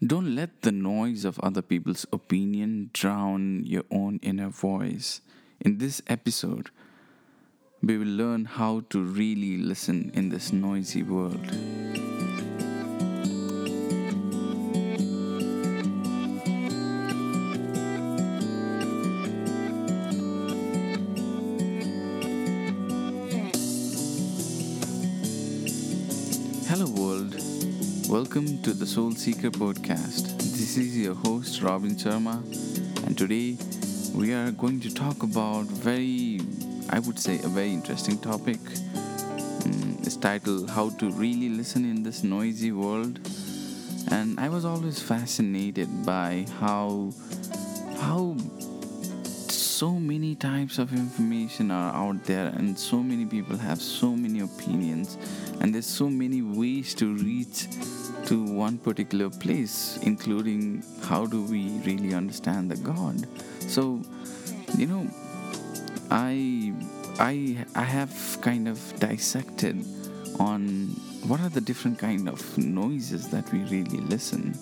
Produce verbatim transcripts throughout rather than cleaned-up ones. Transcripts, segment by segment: Don't let the noise of other people's opinion drown your own inner voice. In this episode, we will learn how to really listen in this noisy world. Hello world, welcome to the Soul Seeker Podcast. This is your host Robin Sharma, and today we are going to talk about very, I would say a very interesting topic. Mm, it's titled How to Really Listen in This Noisy World. And I was always fascinated by how, how so many types of information are out there, and so many people have so many opinions. And there's so many ways to reach to one particular place, including how do we really understand the God. So, you know, I I I have kind of dissected on what are the different kind of noises that we really listen,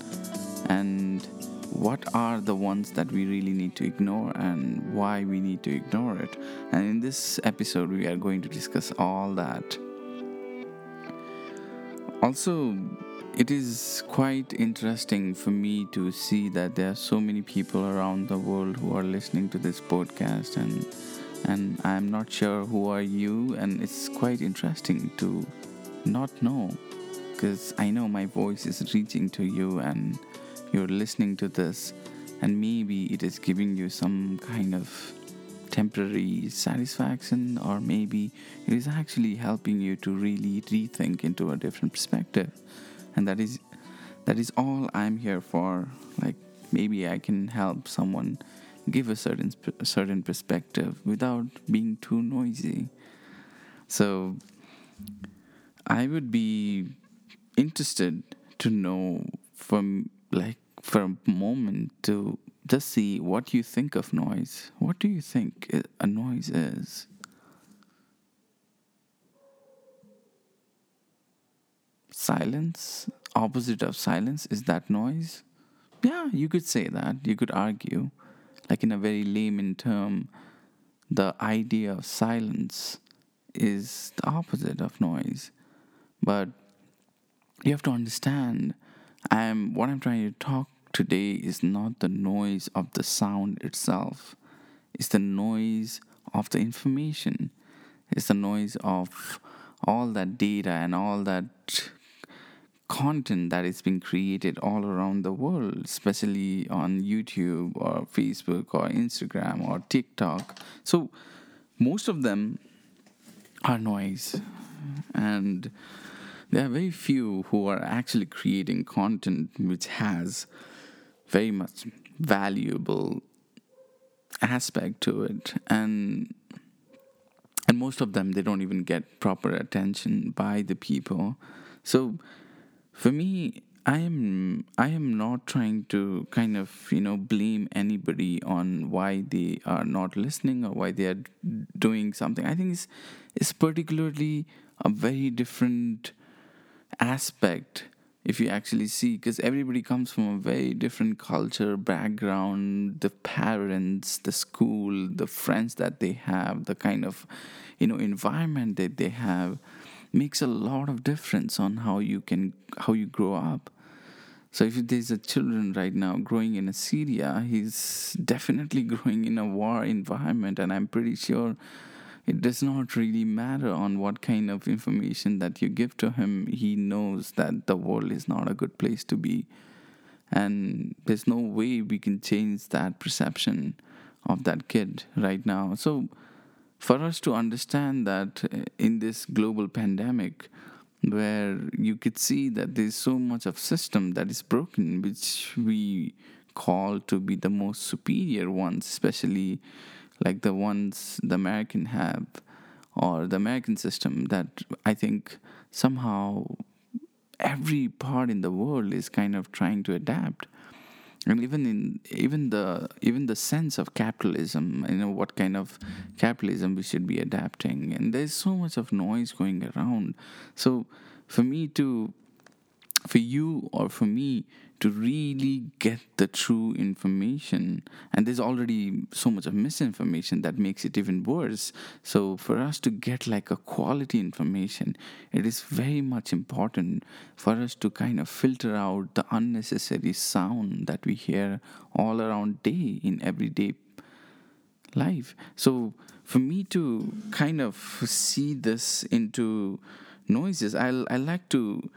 and what are the ones that we really need to ignore, and why we need to ignore it. And in this episode, we are going to discuss all that. Also, it is quite interesting for me to see that there are so many people around the world who are listening to this podcast, and and I'm not sure who are you, and it's quite interesting to not know, because I know my voice is reaching to you and you're listening to this, and maybe it is giving you some kind of temporary satisfaction, or maybe it is actually helping you to really rethink into a different perspective. And that is that is all I'm here for. Like, maybe I can help someone give a certain a certain perspective without being too noisy. So I would be interested to know from like for a moment to just see what you think of noise. What do you think a noise is? Silence, opposite of silence, is that noise? Yeah, you could say that. You could argue, like in a very layman term, the idea of silence is the opposite of noise. But you have to understand, I'm what I'm trying to talk today is not the noise of the sound itself. It's the noise of the information. It's the noise of all that data and all that content that is being created all around the world, especially on YouTube or Facebook or Instagram or TikTok. So most of them are noise, and there are very few who are actually creating content which has very much valuable aspect to it. And and most of them, they don't even get proper attention by the people. So for me, I am I am not trying to kind of, you know, blame anybody on why they are not listening or why they are doing something. I think it's, it's particularly a very different aspect if you actually see, because everybody comes from a very different culture, background, the parents, the school, the friends that they have, the kind of, you know, environment that they have. Makes a lot of difference on how you can how you grow up. So if there's a children right now growing in Syria, he's definitely growing in a war environment, and I'm pretty sure it does not really matter on what kind of information that you give to him. He knows that the world is not a good place to be, and there's no way we can change that perception of that kid right now. So for us to understand that in this global pandemic, where you could see that there's so much of system that is broken, which we call to be the most superior ones, especially like the ones the American have, or the American system, that I think somehow every part in the world is kind of trying to adapt. And even in even the even the sense of capitalism, you know, what kind of capitalism we should be adapting, and there's so much of noise going around. So for me to for you or for me to really get the true information. And there's already so much of misinformation that makes it even worse. So for us to get like a quality information, it is very much important for us to kind of filter out the unnecessary sound that we hear all around day in everyday life. So for me to kind of see this into noises, I'll, I like to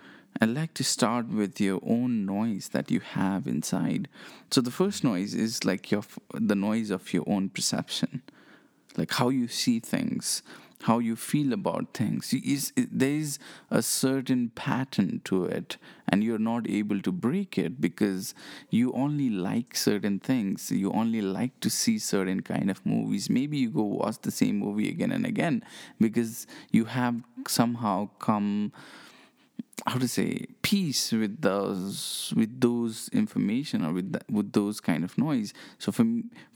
I'd like to start with your own noise that you have inside. So the first noise is like your the noise of your own perception, like how you see things, how you feel about things. Is, is, there is a certain pattern to it, and you're not able to break it because you only like certain things. You only like to see certain kind of movies. Maybe you go watch the same movie again and again because you have somehow come... how to say, peace with those with those information or with that, with those kind of noise. So for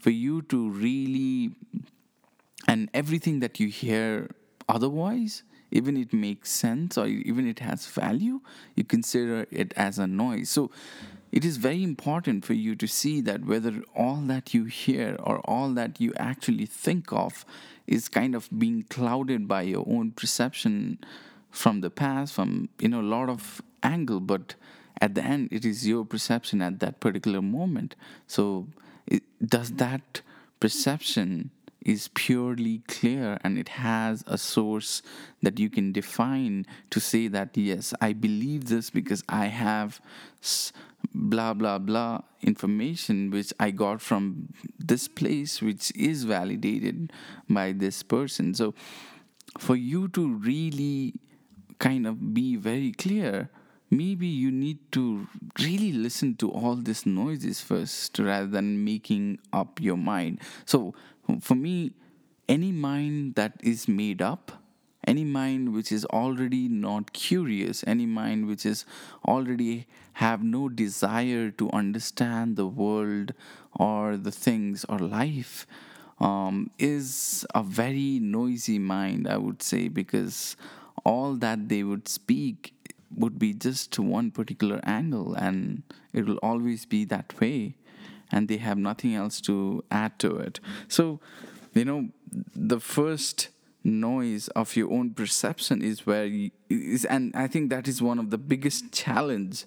for you to really, and everything that you hear otherwise, even it makes sense or even it has value, you consider it as a noise. So it is very important for you to see that whether all that you hear or all that you actually think of is kind of being clouded by your own perception from the past, from, you know, a lot of angle, but at the end, it is your perception at that particular moment. So it, does that perception is purely clear and it has a source that you can define to say that, yes, I believe this because I have blah, blah, blah information which I got from this place, which is validated by this person. So for you to really kind of be very clear, maybe you need to really listen to all these noises first rather than making up your mind. So for me, any mind that is made up, any mind which is already not curious, any mind which is already have no desire to understand the world or the things or life, um, is a very noisy mind, I would say, because all that they would speak would be just to one particular angle, and it will always be that way, and they have nothing else to add to it. So, you know, the first noise of your own perception is where you, is, and I think that is one of the biggest challenge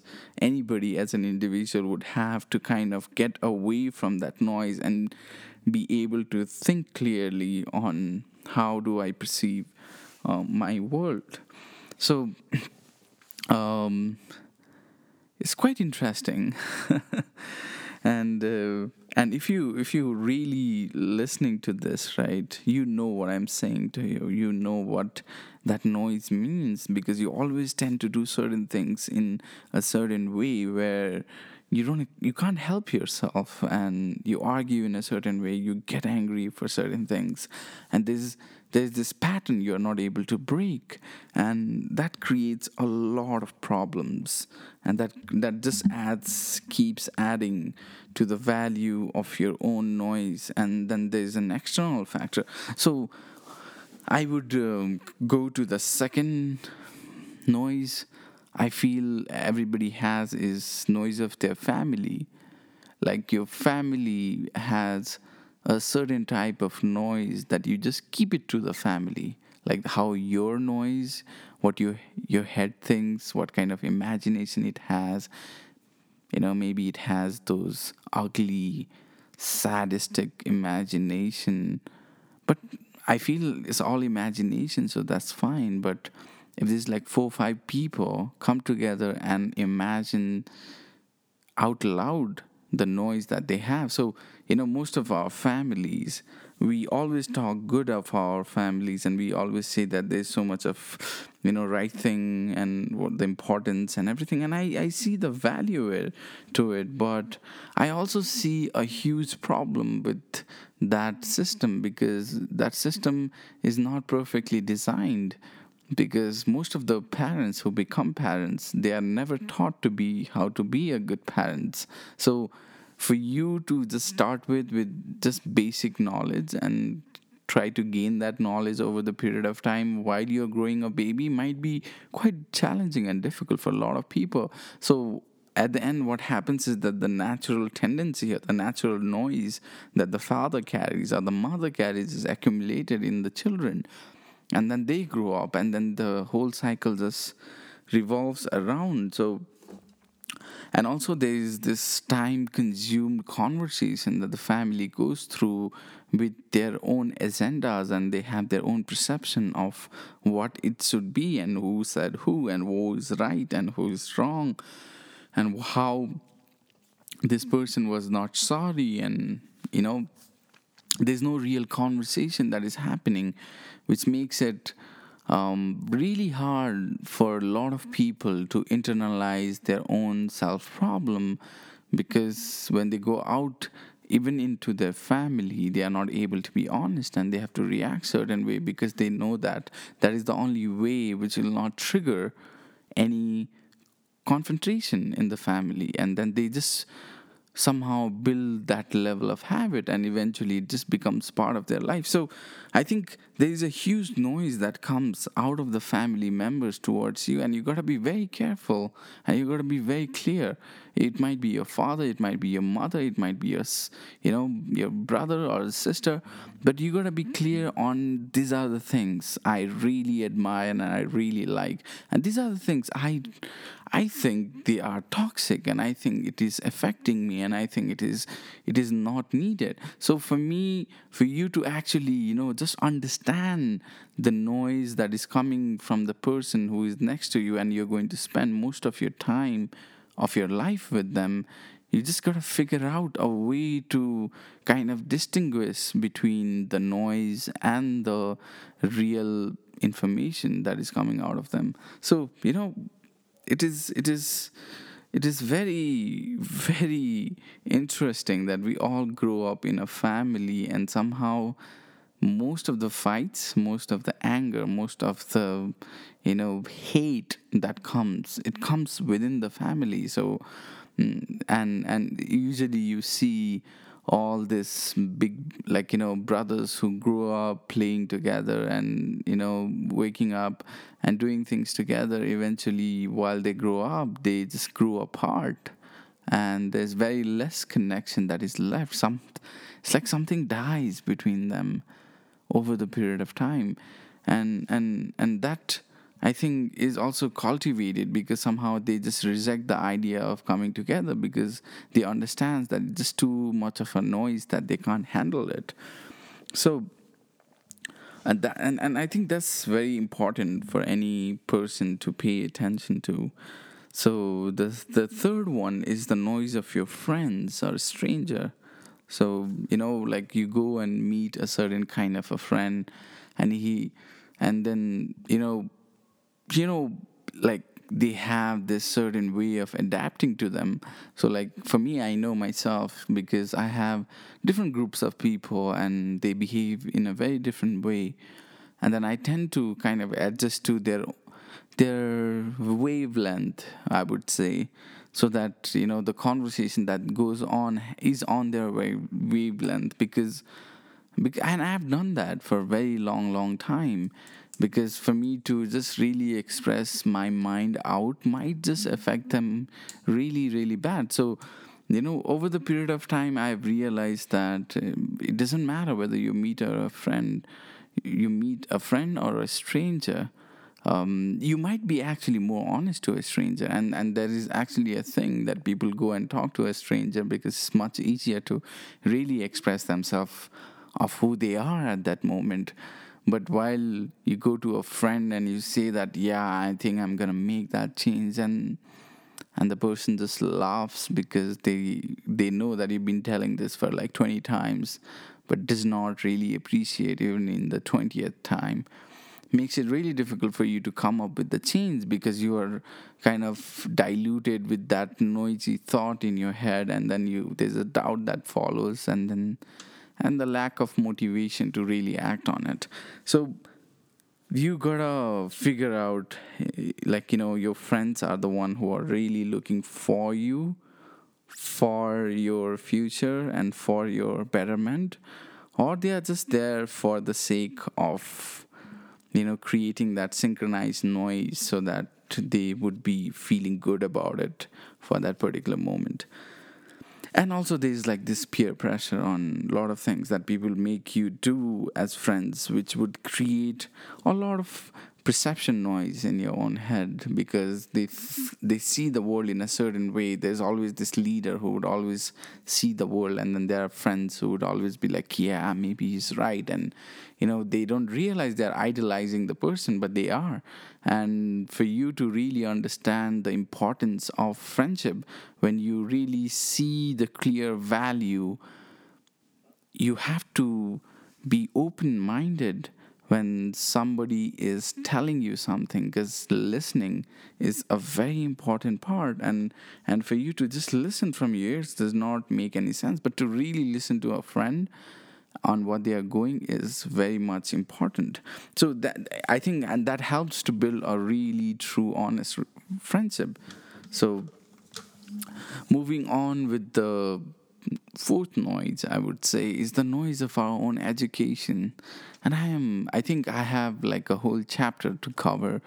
anybody as an individual would have to kind of get away from that noise and be able to think clearly on how do I perceive Uh, my world. So um, it's quite interesting, and uh, and if you if you really listening to this, right, you know what I'm saying to you. You know what that noise means because you always tend to do certain things in a certain way where you don't, you can't help yourself, and you argue in a certain way. You get angry for certain things, and there's there's this pattern you are not able to break, and that creates a lot of problems, and that that just adds keeps adding to the value of your own noise, and then there's an external factor. So I would um, go to the second noise I feel everybody has is noise of their family. Like your family has a certain type of noise that you just keep it to the family. Like how your noise, what your your head thinks, what kind of imagination it has. You know, maybe it has those ugly, sadistic imagination. But I feel it's all imagination, so that's fine. But if there's like four or five people come together and imagine out loud the noise that they have. So, you know, most of our families, we always talk good of our families, and we always say that there's so much of, you know, right thing and what the importance and everything. And I, I see the value it, to it, but I also see a huge problem with that system because that system is not perfectly designed. Because most of the parents who become parents, they are never taught to be how to be a good parents. So for you to just start with, with just basic knowledge and try to gain that knowledge over the period of time while you're growing a baby might be quite challenging and difficult for a lot of people. So at the end, what happens is that the natural tendency or the natural noise that the father carries or the mother carries is accumulated in the children. And then they grow up, and then the whole cycle just revolves around. So, and also there is this time-consumed conversation that the family goes through with their own agendas, and they have their own perception of what it should be and who said who and who is right and who is wrong and how this person was not sorry, and, you know, there's no real conversation that is happening, which makes it um, really hard for a lot of people to internalize their own self-problem, because when they go out, even into their family, they are not able to be honest, and they have to react certain way because they know that that is the only way which will not trigger any confrontation in the family. And then they just somehow build that level of habit, and eventually it just becomes part of their life. So I think there is a huge noise that comes out of the family members towards you, and you got to be very careful, and you got to be very clear. It might be your father, it might be your mother, it might be your, you know, your brother or sister, but you got to be clear on these are the things I really admire and I really like, and these are the things I I think they are toxic, and I think it is affecting me, and I think it is it is not needed. So for me, for you to actually, you know, just understand the noise that is coming from the person who is next to you, and you're going to spend most of your time of your life with them, you just got to figure out a way to kind of distinguish between the noise and the real information that is coming out of them. So, you know, It is it is it is very, very interesting that we all grow up in a family, and somehow most of the fights, most of the anger, most of the, you know, hate that comes, it comes within the family. So and and usually you see all this big, like, you know, brothers who grew up playing together and, you know, waking up and doing things together. Eventually, while they grow up, they just grew apart, and there's very less connection that is left. Some, it's like something dies between them over the period of time, and and and that, I think, is also cultivated, because somehow they just reject the idea of coming together because they understand that it's just too much of a noise that they can't handle it. So, and that, and, and I think that's very important for any person to pay attention to. So the the third one is the noise of your friends or stranger. So, you know, like you go and meet a certain kind of a friend, and he, and then, you know, you know, like they have this certain way of adapting to them. So, like, for me, I know myself, because I have different groups of people and they behave in a very different way. And then I tend to kind of adjust to their their wavelength, I would say, so that, you know, the conversation that goes on is on their wavelength. Because, and I've done that for a very long, long time. Because for me to just really express my mind out might just affect them really, really bad. So, you know, over the period of time, I've realized that it doesn't matter whether you meet a friend, you meet a friend or a stranger. Um, you might be actually more honest to a stranger, and, and there is actually a thing that people go and talk to a stranger because it's much easier to really express themselves of who they are at that moment. But while you go to a friend and you say that, yeah, I think I'm going to make that change, and and the person just laughs because they they know that you've been telling this for like twenty times, but does not really appreciate even in the twentieth time. Makes it really difficult for you to come up with the change, because you are kind of diluted with that noisy thought in your head, and then you there's a doubt that follows, and then and the lack of motivation to really act on it. So you gotta figure out, like, you know, your friends are the one who are really looking for you, for your future and for your betterment, or they are just there for the sake of, you know, creating that synchronized noise so that they would be feeling good about it for that particular moment. And also there's like this peer pressure on a lot of things that people make you do as friends, which would create a lot of perception noise in your own head, because they f- they see the world in a certain way. There's always this leader who would always see the world, and then there are friends who would always be like, yeah, maybe he's right. And, you know, they don't realize they're idolizing the person, but they are. And for you to really understand the importance of friendship, when you really see the clear value, you have to be open-minded when somebody is telling you something, because listening is a very important part. And, and for you to just listen from your ears does not make any sense. But to really listen to a friend on what they are going is very much important. So that, I think, and that helps to build a really true, honest friendship. So moving on with the fourth noise, I would say, is the noise of our own education. And I am, I think I have like a whole chapter to cover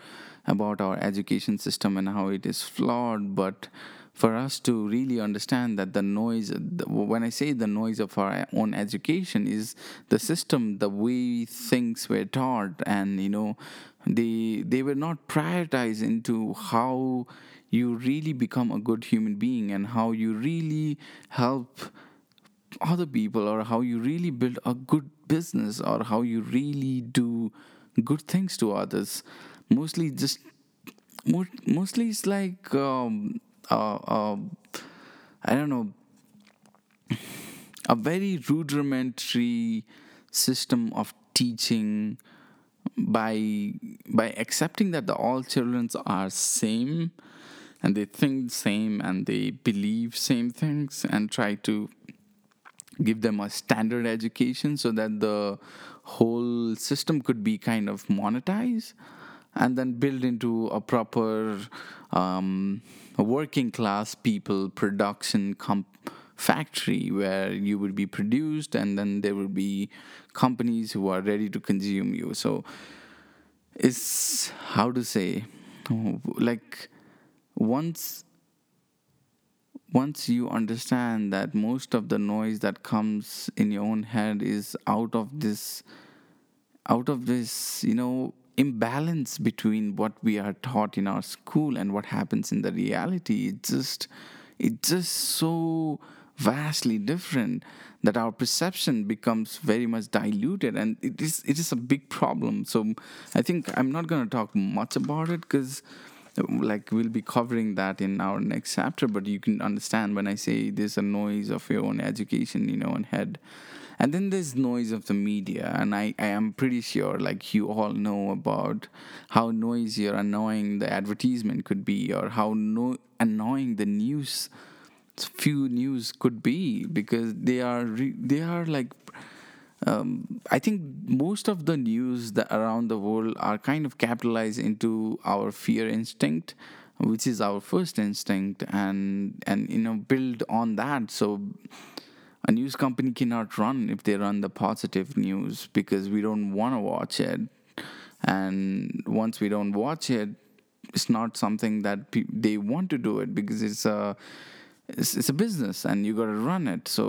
about our education system and how it is flawed. But for us to really understand that the noise, when I say the noise of our own education, is the system, the way things were taught, and, you know, they they were not prioritized into how you really become a good human being and how you really help other people, or how you really build a good business, or how you really do good things to others. Mostly just, mostly it's like, um, uh, uh, I don't know, a very rudimentary system of teaching by by accepting that the all children are same, and they think the same, and they believe same things, and try to give them a standard education so that the whole system could be kind of monetized, and then build into a proper um, a working class people production comp- factory where you would be produced, and then there will be companies who are ready to consume you. So it's, how to say, like, Once once you understand that most of the noise that comes in your own head is out of this, out of this, you know, imbalance between what we are taught in our school and what happens in the reality, it's just, it's just so vastly different that our perception becomes very much diluted, and it is, it is a big problem. So I think I'm not going to talk much about it, because like we'll be covering that in our next chapter, but you can understand when I say there's a noise of your own education, you know, and head. And then there's noise of the media, and I, I am pretty sure like you all know about how noisy or annoying the advertisement could be, or how no, annoying the news, few news could be, because they are re, they are like, Um, I think most of the news that around the world are kind of capitalized into our fear instinct, which is our first instinct, and, and you know, build on that. So a news company cannot run if they run the positive news, because we don't want to watch it. And once we don't watch it, it's not something that pe- they want to do it, because it's a, it's, it's a business and you got to run it. So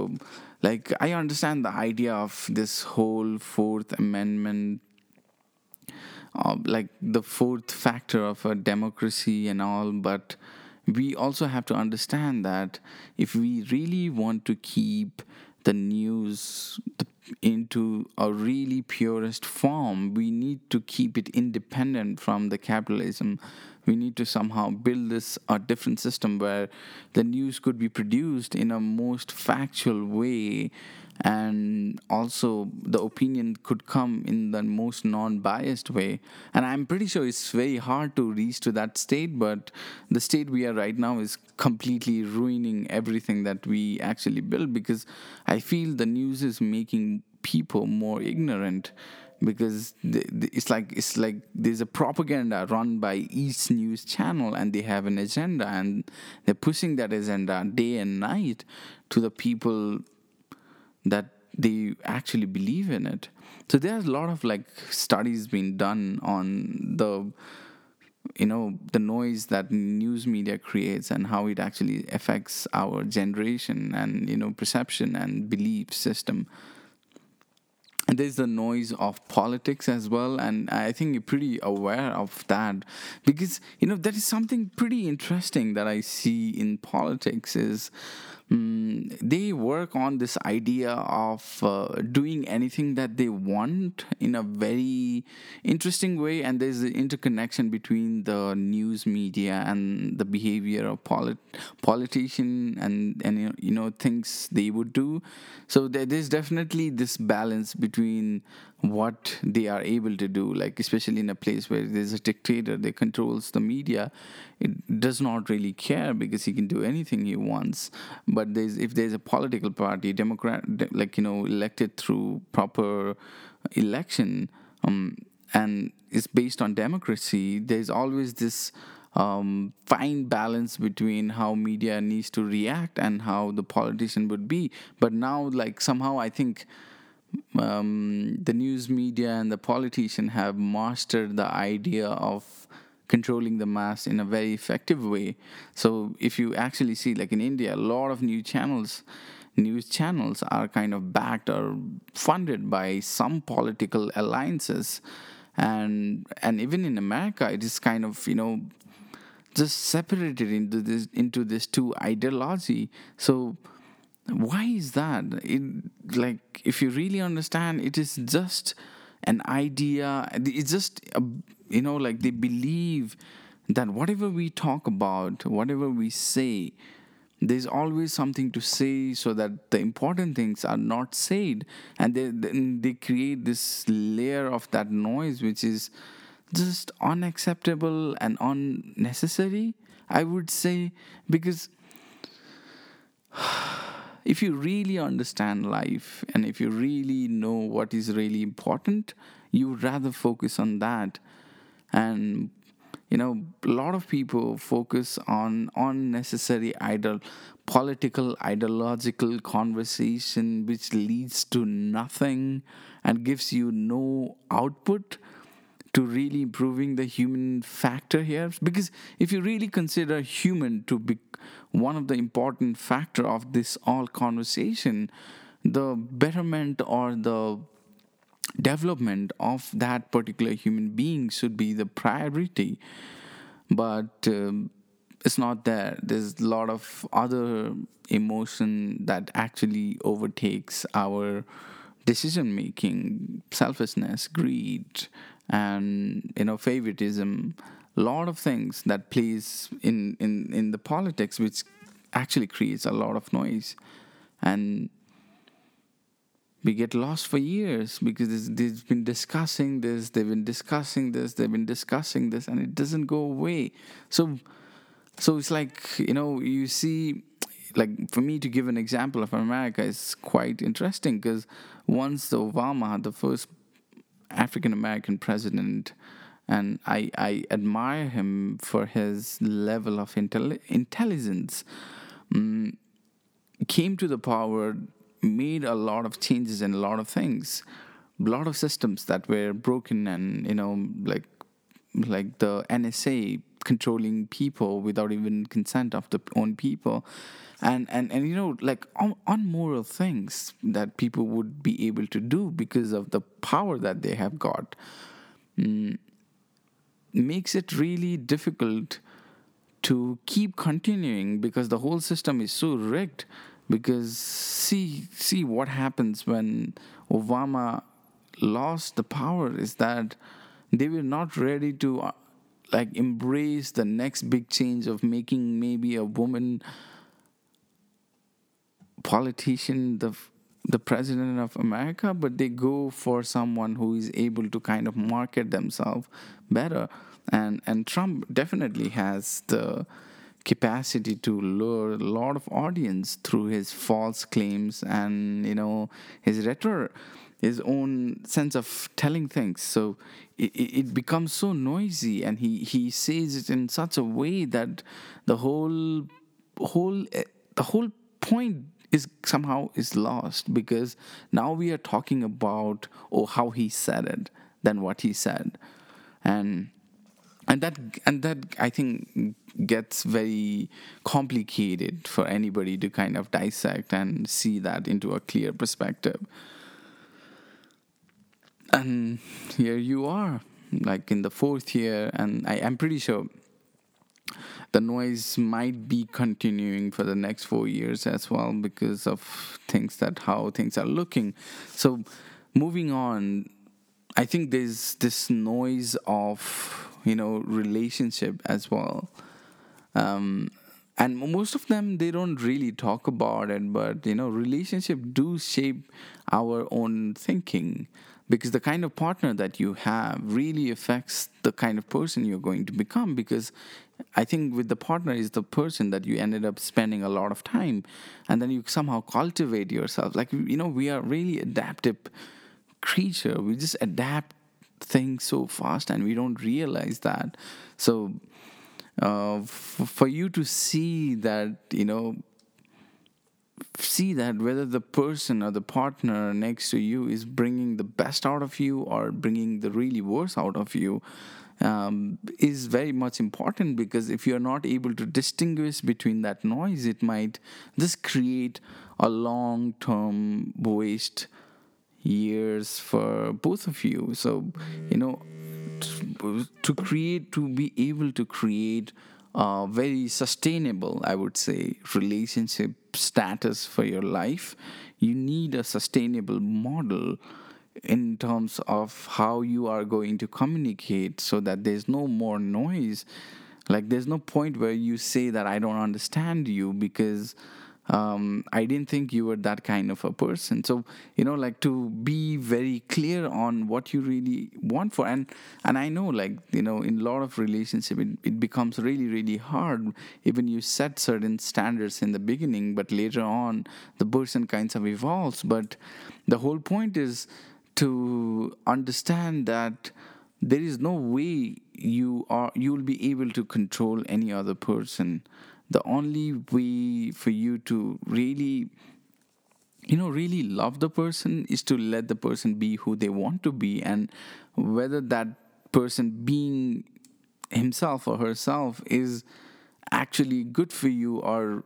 like, I understand the idea of this whole Fourth Amendment, uh, like the fourth factor of a democracy and all, but we also have to understand that if we really want to keep the news into a really purest form, we need to keep it independent from the capitalism. We need to somehow build this a different system where the news could be produced in a most factual way, and also the opinion could come in the most non-biased way. And I'm pretty sure it's very hard to reach to that state, but the state we are right now is completely ruining everything that we actually build, because I feel the news is making people more ignorant, because it's like it's like there's a propaganda run by each news channel, and they have an agenda, and they're pushing that agenda day and night to the people that they actually believe in it. So there's a lot of like studies being done on the, you know, the noise that news media creates and how it actually affects our generation and, you know, perception and belief system. And there's the noise of politics as well, and I think you're pretty aware of that, because, you know, that is something pretty interesting that I see in politics is um, they work on this idea of uh, doing anything that they want in a very interesting way, and there's the interconnection between the news media and the behavior of polit- politician and, and, you know, things they would do. So there's definitely this balance between between what they are able to do, like especially in a place where there's a dictator that controls the media, it does not really care because he can do anything he wants. But there's, if there's a political party, Democrat, like, you know, elected through proper election, um, and it's based on democracy, there's always this Um, fine balance between how media needs to react and how the politician would be. But now, like, somehow I think Um, the news media and the politician have mastered the idea of controlling the mass in a very effective way. So if you actually see, like in India, a lot of new channels, news channels are kind of backed or funded by some political alliances. And and even in America, it is kind of, you know, just separated into this, into this two ideology. So why is that? It, like, if you really understand, it is just an idea. It's just, a, you know, like they believe that whatever we talk about, whatever we say, there's always something to say so that the important things are not said. And they, they create this layer of that noise, which is just unacceptable and unnecessary, I would say, because if you really understand life and if you really know what is really important, you would rather focus on that. And, you know, a lot of people focus on unnecessary idol, political, ideological conversation, which leads to nothing and gives you no output to really improving the human factor here. Because if you really consider human to be one of the important factor of this all conversation, the betterment or the development of that particular human being should be the priority. But um, it's not there. There's a lot of other emotion that actually overtakes our decision making, selfishness, greed, and, you know, favoritism, a lot of things that plays in, in, in the politics, which actually creates a lot of noise. And we get lost for years because they've been discussing this, they've been discussing this, they've been discussing this, and it doesn't go away. So, so it's like, you know, you see, like for me to give an example of America is quite interesting, because once the Obama, the first African-American president, and I, I admire him for his level of intelli- intelligence, um, came to the power, made a lot of changes in a lot of things, a lot of systems that were broken, and, you know, like like the N S A controlling people without even consent of the own people, and and, and you know, like un- unmoral things that people would be able to do because of the power that they have got, mm, makes it really difficult to keep continuing, because the whole system is so rigged. Because see see what happens when Obama lost the power is that they were not ready to uh, like embrace the next big change of making maybe a woman politician the the president of America, but they go for someone who is able to kind of market themselves better. And and Trump definitely has the capacity to lure a lot of audience through his false claims and, you know, his rhetoric, his own sense of telling things. So it, it becomes so noisy, and he, he says it in such a way that the whole whole the whole point is somehow is lost, because now we are talking about oh how he said it than what he said, and and that and that I think gets very complicated for anybody to kind of dissect and see that into a clear perspective. And here you are, like in the fourth year, and I, I'm pretty sure the noise might be continuing for the next four years as well, because of things that how things are looking. So moving on, I think there's this noise of, you know, relationship as well. Um, and most of them, they don't really talk about it, but, you know, relationship do shape our own thinking, because the kind of partner that you have really affects the kind of person you're going to become, because I think with the partner is the person that you ended up spending a lot of time, and then you somehow cultivate yourself. Like, you know, we are really adaptive creature. We just adapt things so fast and we don't realize that. So uh, f- for you to see that, you know, see that whether the person or the partner next to you is bringing the best out of you or bringing the really worst out of you um, is very much important, because if you're not able to distinguish between that noise, it might just create a long-term waste years for both of you. So, you know, to, to create, to be able to create a very sustainable, I would say, relationship status for your life, you need a sustainable model in terms of how you are going to communicate, so that there's no more noise. Like, there's no point where you say that I don't understand you because um, I didn't think you were that kind of a person. So, you know, like, to be very clear on what you really want for, and, and I know, like, you know, in a lot of relationships, it, it becomes really, really hard. Even you set certain standards in the beginning, but later on, the person kind of evolves. But the whole point is to understand that there is no way you are, you will be able to control any other person. The only way for you to really, you know, really love the person is to let the person be who they want to be. And whether that person being himself or herself is actually good for you or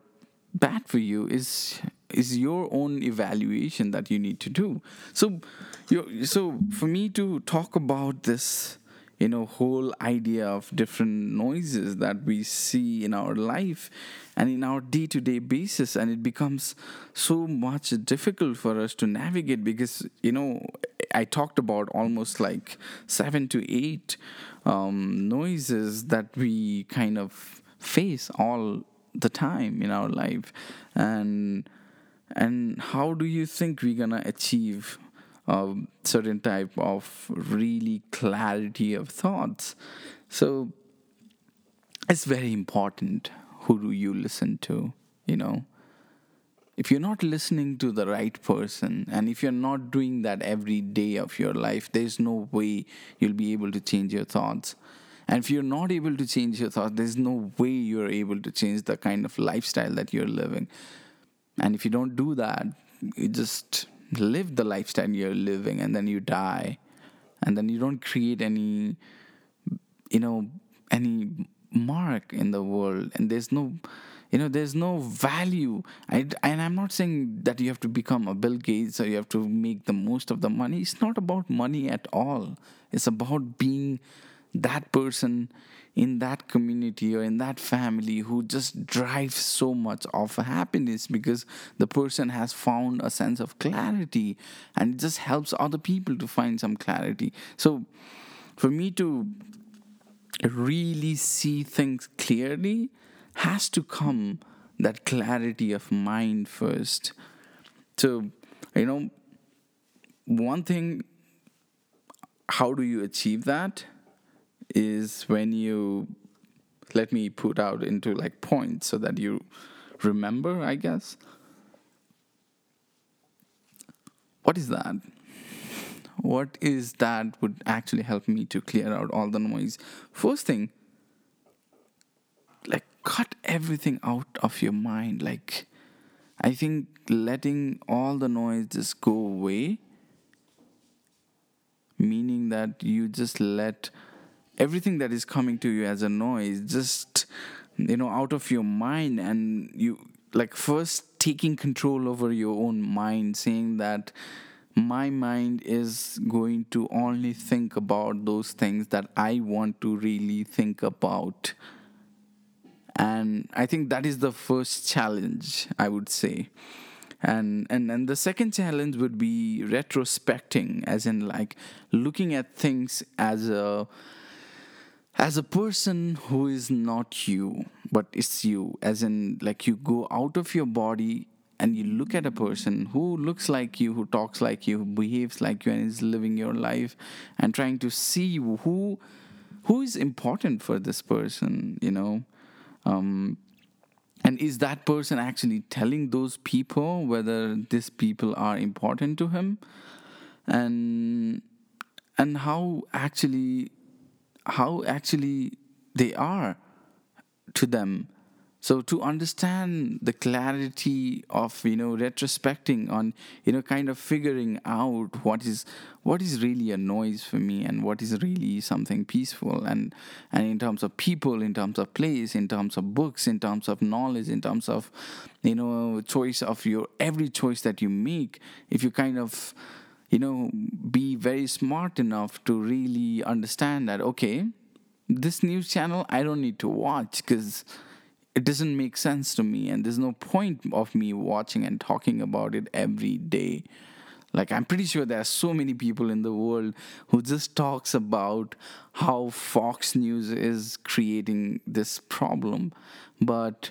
bad for you is is your own evaluation that you need to do. So, you so for me to talk about this, you know, whole idea of different noises that we see in our life and in our day-to-day basis, and it becomes so much difficult for us to navigate, because, you know, I talked about almost like seven to eight um, noises that we kind of face all the time in our life. And and how do you think we're gonna achieve a certain type of really clarity of thoughts? So it's very important who do you listen to, you know. If you're not listening to the right person, and if you're not doing that every day of your life, there's no way you'll be able to change your thoughts. And if you're not able to change your thoughts, there's no way you're able to change the kind of lifestyle that you're living. And if you don't do that, you just live the lifestyle you're living, and then you die, and then you don't create any, you know, any mark in the world, and there's no, you know, there's no value. I, and I'm not saying that you have to become a Bill Gates or you have to make the most of the money. It's not about money at all. It's about being that person in that community or in that family who just drives so much of happiness, because the person has found a sense of clarity and it just helps other people to find some clarity. So for me to really see things clearly has to come that clarity of mind first. So, you know, one thing, how do you achieve that? Is when you, let me put out into like points so that you remember, I guess. What is that? What is that would actually help me to clear out all the noise? First thing, like, cut everything out of your mind. Like, I think letting all the noise just go away, meaning that you just let everything that is coming to you as a noise just, you know, out of your mind, and you like first taking control over your own mind, saying that my mind is going to only think about those things that I want to really think about. And I think that is the first challenge, I would say. And, and and the second challenge would be retrospecting, as in like looking at things as a as a person who is not you, but it's you. As in like you go out of your body and you look at a person who looks like you, who talks like you, who behaves like you, and is living your life, and trying to see who who is important for this person, you know. Um, and is that person actually telling those people whether these people are important to him? And and how actually how actually they are to them. So to understand the clarity of, you know, retrospecting on, you know, kind of figuring out what is what is really a noise for me and what is really something peaceful, and, and in terms of people, in terms of place, in terms of books, in terms of knowledge, in terms of, you know, choice of your every choice that you make, if you kind of, you know, be very smart enough to really understand that, okay, this news channel I don't need to watch because it doesn't make sense to me, and there's no point of me watching and talking about it every day. Like, I'm pretty sure there are so many people in the world who just talks about how Fox News is creating this problem. But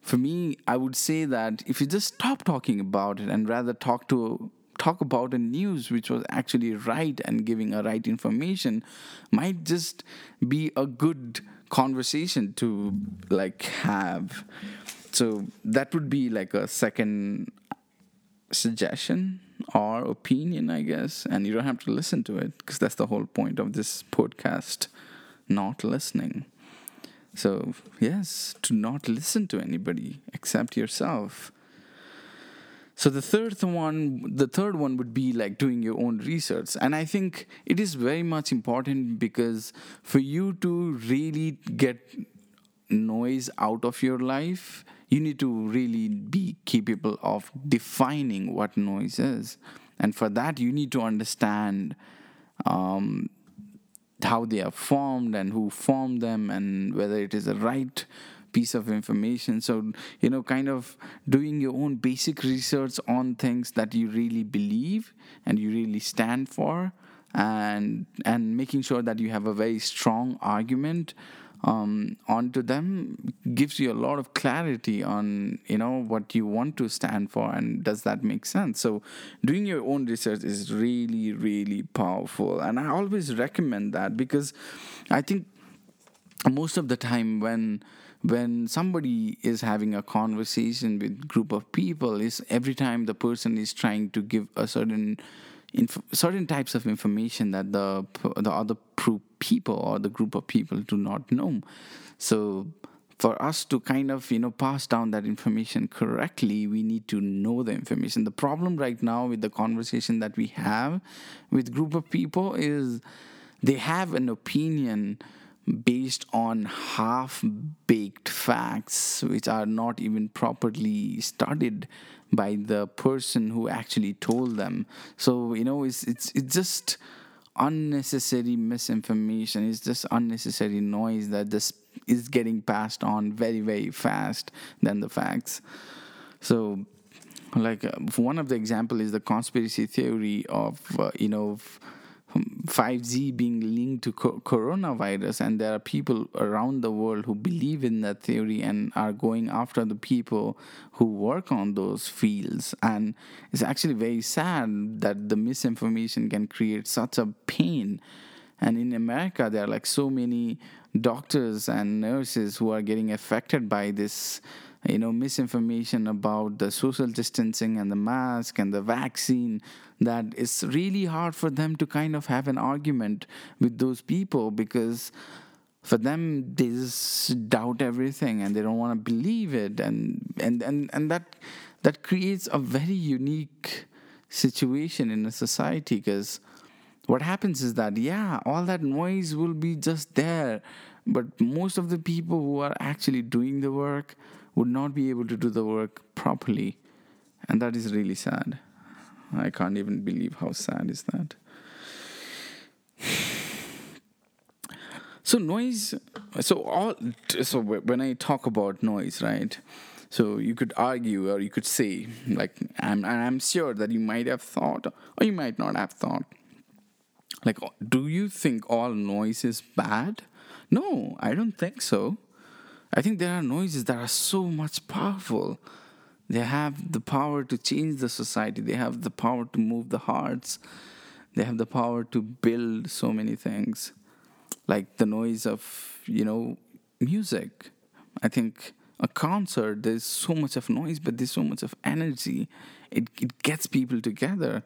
for me, I would say that if you just stop talking about it and rather talk to talk about a news which was actually right and giving a right information, might just be a good conversation to like have. So that would be like a second suggestion or opinion, I guess. And you don't have to listen to it, because that's the whole point of this podcast, not listening. So yes, to not listen to anybody except yourself. So the third one, the third one would be like doing your own research. And I think it is very much important, because for you to really get noise out of your life, you need to really be capable of defining what noise is. And for that, you need to understand um, how they are formed and who formed them, and whether it is a right piece of information. So, you know, kind of doing your own basic research on things that you really believe and you really stand for, and and making sure that you have a very strong argument um, onto them gives you a lot of clarity on, you know, what you want to stand for, and does that make sense? So doing your own research is really, really powerful. And I always recommend that, because I think most of the time when When somebody is having a conversation with a group of people, is every time the person is trying to give a certain inf- certain types of information that the the other people or the group of people do not know. So for us to kind of, you know, pass down that information correctly, we need to know the information. The problem right now with the conversation that we have with group of people is they have an opinion based on half-baked facts which are not even properly studied by the person who actually told them. So, you know, it's it's it's just unnecessary misinformation. It's just unnecessary noise that this is getting passed on very, very fast than the facts. So, like, uh, one of the example is the conspiracy theory of, uh, you know, f- five G being linked to co- coronavirus, and there are people around the world who believe in that theory and are going after the people who work on those fields. And it's actually very sad that the misinformation can create such a pain. And in America, there are like so many doctors and nurses who are getting affected by this, you know, misinformation about the social distancing and the mask and the vaccine, that it's really hard for them to kind of have an argument with those people, because for them, they just doubt everything and they don't want to believe it. And and, and, and that that creates a very unique situation in a society, because what happens is that, yeah, all that noise will be just there, but most of the people who are actually doing the work would not be able to do the work properly. And that is really sad. I can't even believe how sad is that. So noise, so all, so when I talk about noise, right, so you could argue or you could say, like, I'm, and I'm sure that you might have thought or you might not have thought, like, do you think all noise is bad? No, I don't think so. I think there are noises that are so much powerful. They have the power to change the society. They have the power to move the hearts. They have the power to build so many things. Like the noise of, you know, music. I think a concert, there's so much of noise, but there's so much of energy. It it gets people together.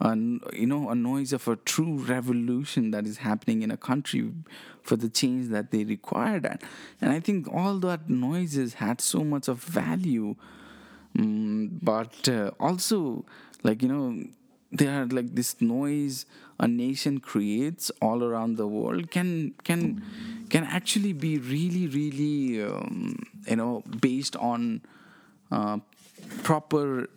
And, you know, a noise of a true revolution that is happening in a country for the change that they required. And I think all that noises had so much of value. Um, but uh, also, like, you know, there are like this noise a nation creates all around the world can can can actually be really, really, um, you know, based on uh, proper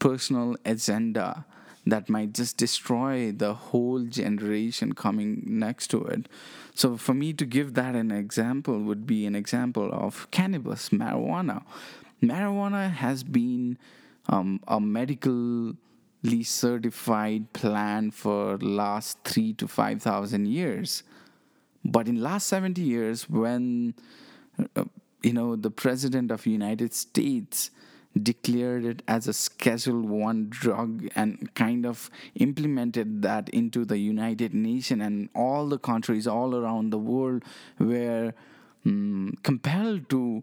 personal agenda that might just destroy the whole generation coming next to it. So for me to give that an example would be an example of cannabis, marijuana. Marijuana has been um, a medically certified plant for last three to five thousand years. But in last seventy years, when uh, you know the president of United States declared it as a Schedule One drug and kind of implemented that into the United Nations, and all the countries all around the world were um, compelled to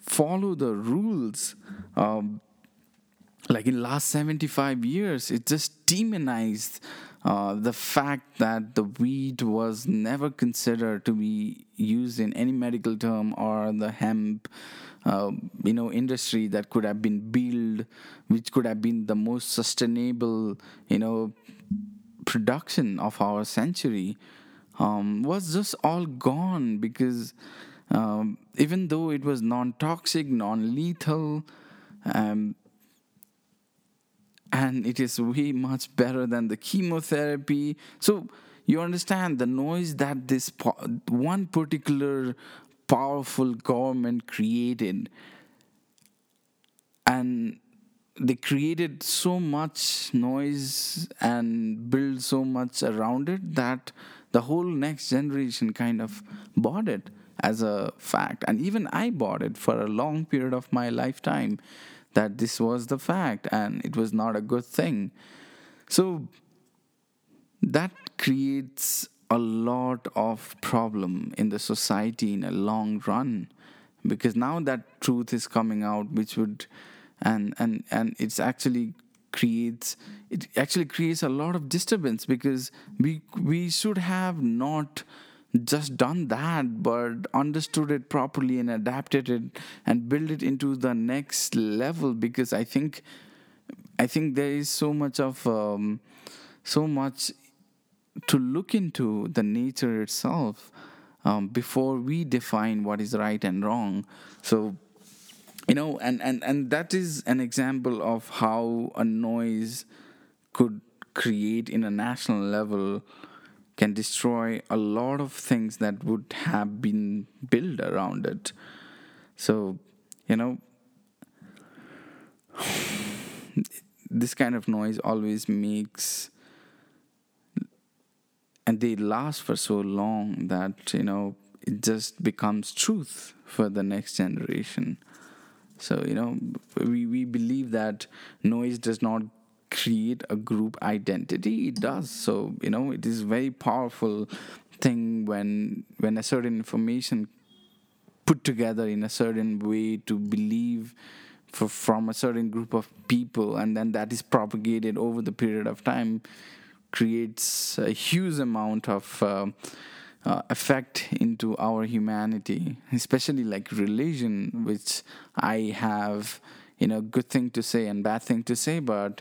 follow the rules. Um, like in last seventy-five years, it just demonized uh, the fact that the weed was never considered to be used in any medical term, or the hemp Uh, you know, industry that could have been built, which could have been the most sustainable, you know, production of our century, um, was just all gone, because um, even though it was non-toxic, non-lethal, um, and it is way much better than the chemotherapy. So you understand the noise that this po- one particular powerful government created, and they created so much noise and built so much around it that the whole next generation kind of bought it as a fact. And even I bought it for a long period of my lifetime, that this was the fact and it was not a good thing. So that creates a lot of problem in the society in a long run, because now that truth is coming out, which would, and and and it's actually creates it actually creates a lot of disturbance, because we we should have not just done that, but understood it properly and adapted it and build it into the next level. Because I think I think there is so much of um, so much to look into the nature itself um, before we define what is right and wrong. So, you know, and, and, and that is an example of how a noise could create in a national level can destroy a lot of things that would have been built around it. So, you know, this kind of noise always makes... And they last for so long that, you know, it just becomes truth for the next generation. So, you know, we, we believe that noise does not create a group identity. It does. So, you know, it is a very powerful thing when when a certain information put together in a certain way to believe for, from a certain group of people, and then that is propagated over the period of time, creates a huge amount of uh, uh, effect into our humanity, especially like religion, which I have you know, good thing to say and bad thing to say, but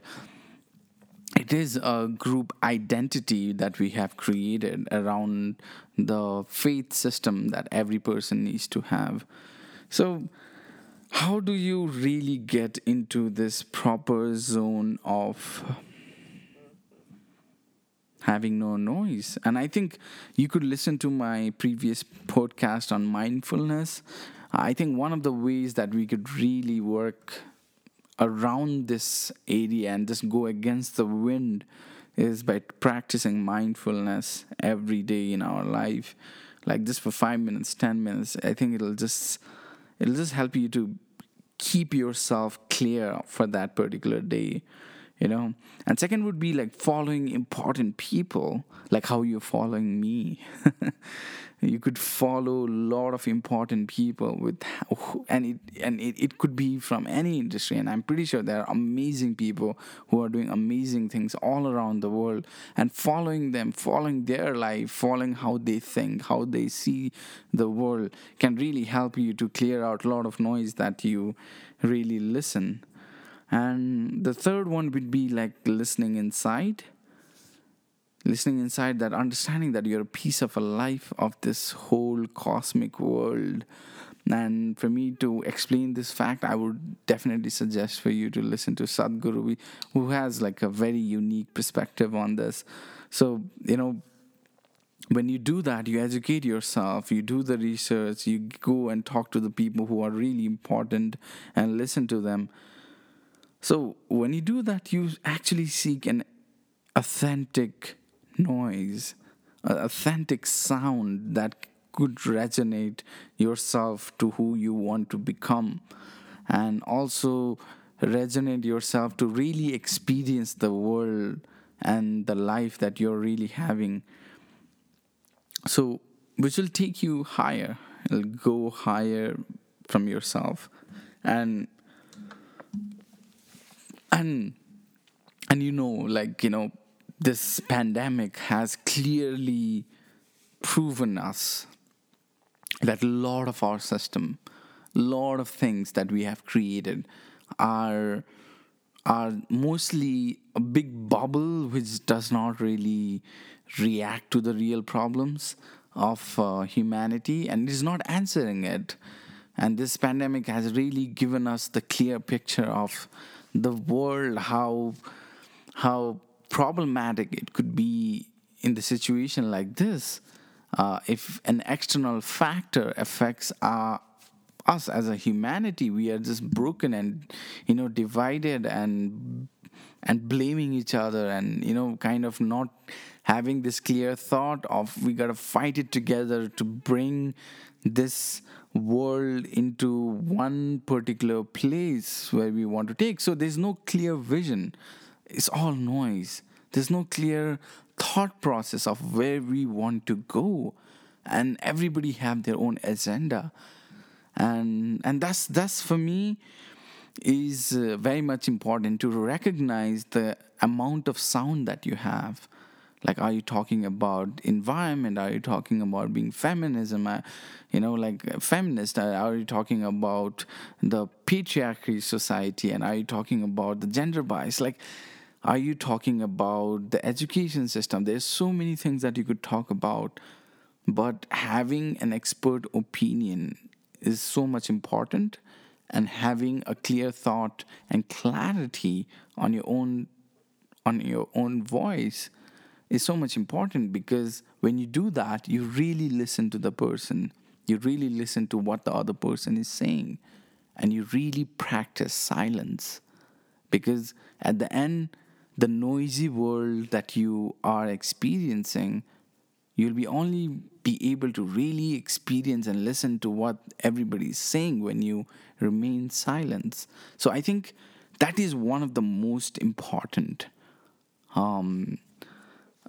it is a group identity that we have created around the faith system that every person needs to have. So how do you really get into this proper zone of having no noise? And I think you could listen to my previous podcast on mindfulness. I think one of the ways that we could really work around this area and just go against the wind is by practicing mindfulness every day in our life, like just for five minutes, ten minutes. I think it'll just it'll just help you to keep yourself clear for that particular day, you know. And second would be like following important people, like how you're following me. You could follow a lot of important people with, and it and it, it could be from any industry. And I'm pretty sure there are amazing people who are doing amazing things all around the world. And following them, following their life, following how they think, how they see the world can really help you to clear out a lot of noise that you really listen. And the third one would be like listening inside. Listening inside, that understanding that you're a piece of a life of this whole cosmic world. And for me to explain this fact, I would definitely suggest for you to listen to Sadhguru, who has like a very unique perspective on this. So, you know, when you do that, you educate yourself, you do the research, you go and talk to the people who are really important and listen to them. So when you do that, you actually seek an authentic noise, an authentic sound that could resonate yourself to who you want to become, and also resonate yourself to really experience the world and the life that you're really having. So, which will take you higher. It'll go higher from yourself. And And and you know, like, you know, this pandemic has clearly proven us that a lot of our system, a lot of things that we have created are are mostly a big bubble which does not really react to the real problems of uh, humanity and is not answering it. And this pandemic has really given us the clear picture of the world, how how problematic it could be in the situation like this, uh, if an external factor affects our, us as a humanity. We are just broken and, you know, divided and and blaming each other and, you know, kind of not having this clear thought of we got to fight it together to bring this world into one particular place where we want to take. So there's no clear vision. It's all noise. There's no clear thought process of where we want to go. And everybody have their own agenda. And and that's, that's for me, is uh, very much important to recognize the amount of sound that you have. Like, are you talking about environment? Are you talking about being feminism? Uh, you know, like feminist? Are you talking about the patriarchy society? And are you talking about the gender bias? Like, are you talking about the education system? There's so many things that you could talk about. But having an expert opinion is so much important. And having a clear thought and clarity on your own, on your own voice is so much important, because when you do that, you really listen to the person. You really listen to what the other person is saying. And you really practice silence. Because at the end, the noisy world that you are experiencing, you'll be only be able to really experience and listen to what everybody is saying when you remain silent. So I think that is one of the most important, um,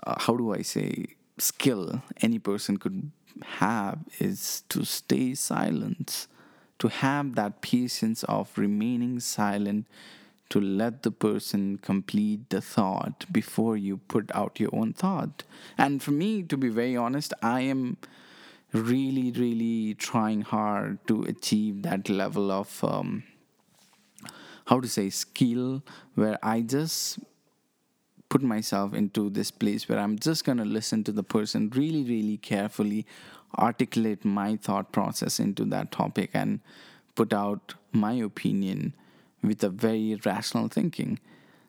uh, how do I say, skill any person could have, is to stay silent, to have that patience of remaining silent, to let the person complete the thought before you put out your own thought. And for me, to be very honest, I am really, really trying hard to achieve that level of um, how to say, skill where I just put myself into this place where I'm just going to listen to the person really, really carefully, articulate my thought process into that topic and put out my opinion with a very rational thinking.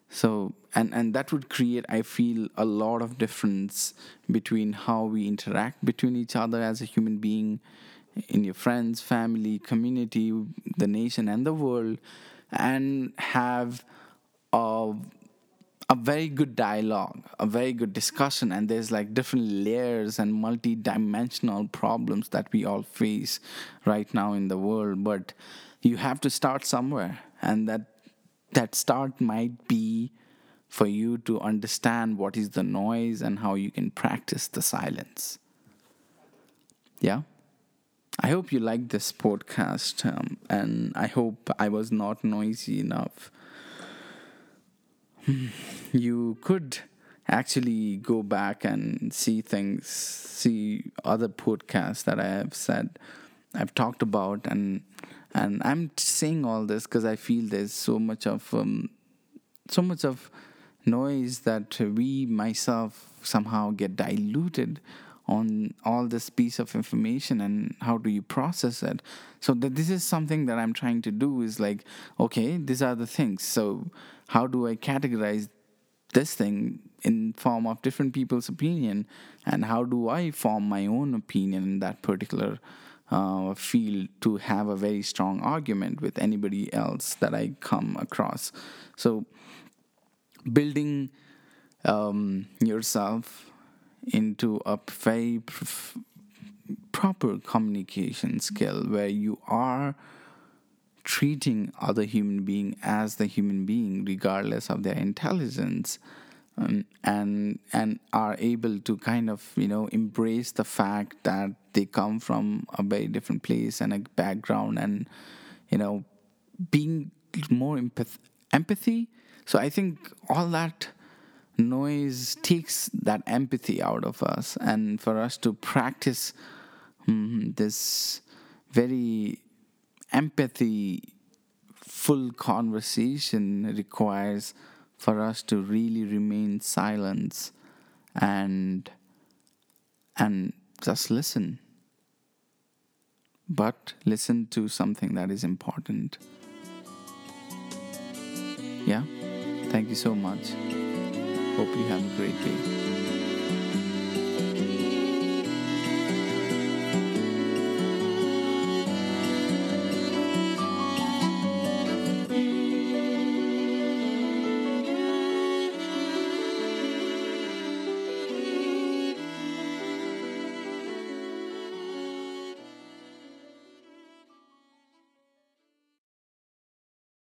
So, and, and that would create, I feel, a lot of difference between how we interact between each other as a human being, in your friends, family, community, the nation and the world, and have a, a very good dialogue, a very good discussion. And there's like different layers and multi-dimensional problems that we all face right now in the world. But you have to start somewhere, and that That start might be for you to understand what is the noise and how you can practice the silence. Yeah? I hope you liked this podcast, um, and I hope I was not noisy enough. You could actually go back and see things, see other podcasts that I have said, I've talked about, and... And I'm saying all this because I feel there's so much of um, so much of noise that we, myself, somehow get diluted on all this piece of information, and how do you process it? So that this is something that I'm trying to do is like, okay, these are the things. So how do I categorize this thing in form of different people's opinion, and how do I form my own opinion in that particular Uh, field to have a very strong argument with anybody else that I come across? So building um, yourself into a very pr- proper communication skill where you are treating other human being as the human being regardless of their intelligence, um, and and are able to kind of, you know, embrace the fact that they come from a very different place and a background, and, you know, being more empath- empathy. So I think all that noise takes that empathy out of us, and for us to practice um, this very empathy full conversation requires for us to really remain silent and and just listen. But listen to something that is important. Yeah? Thank you so much. Hope you have a great day.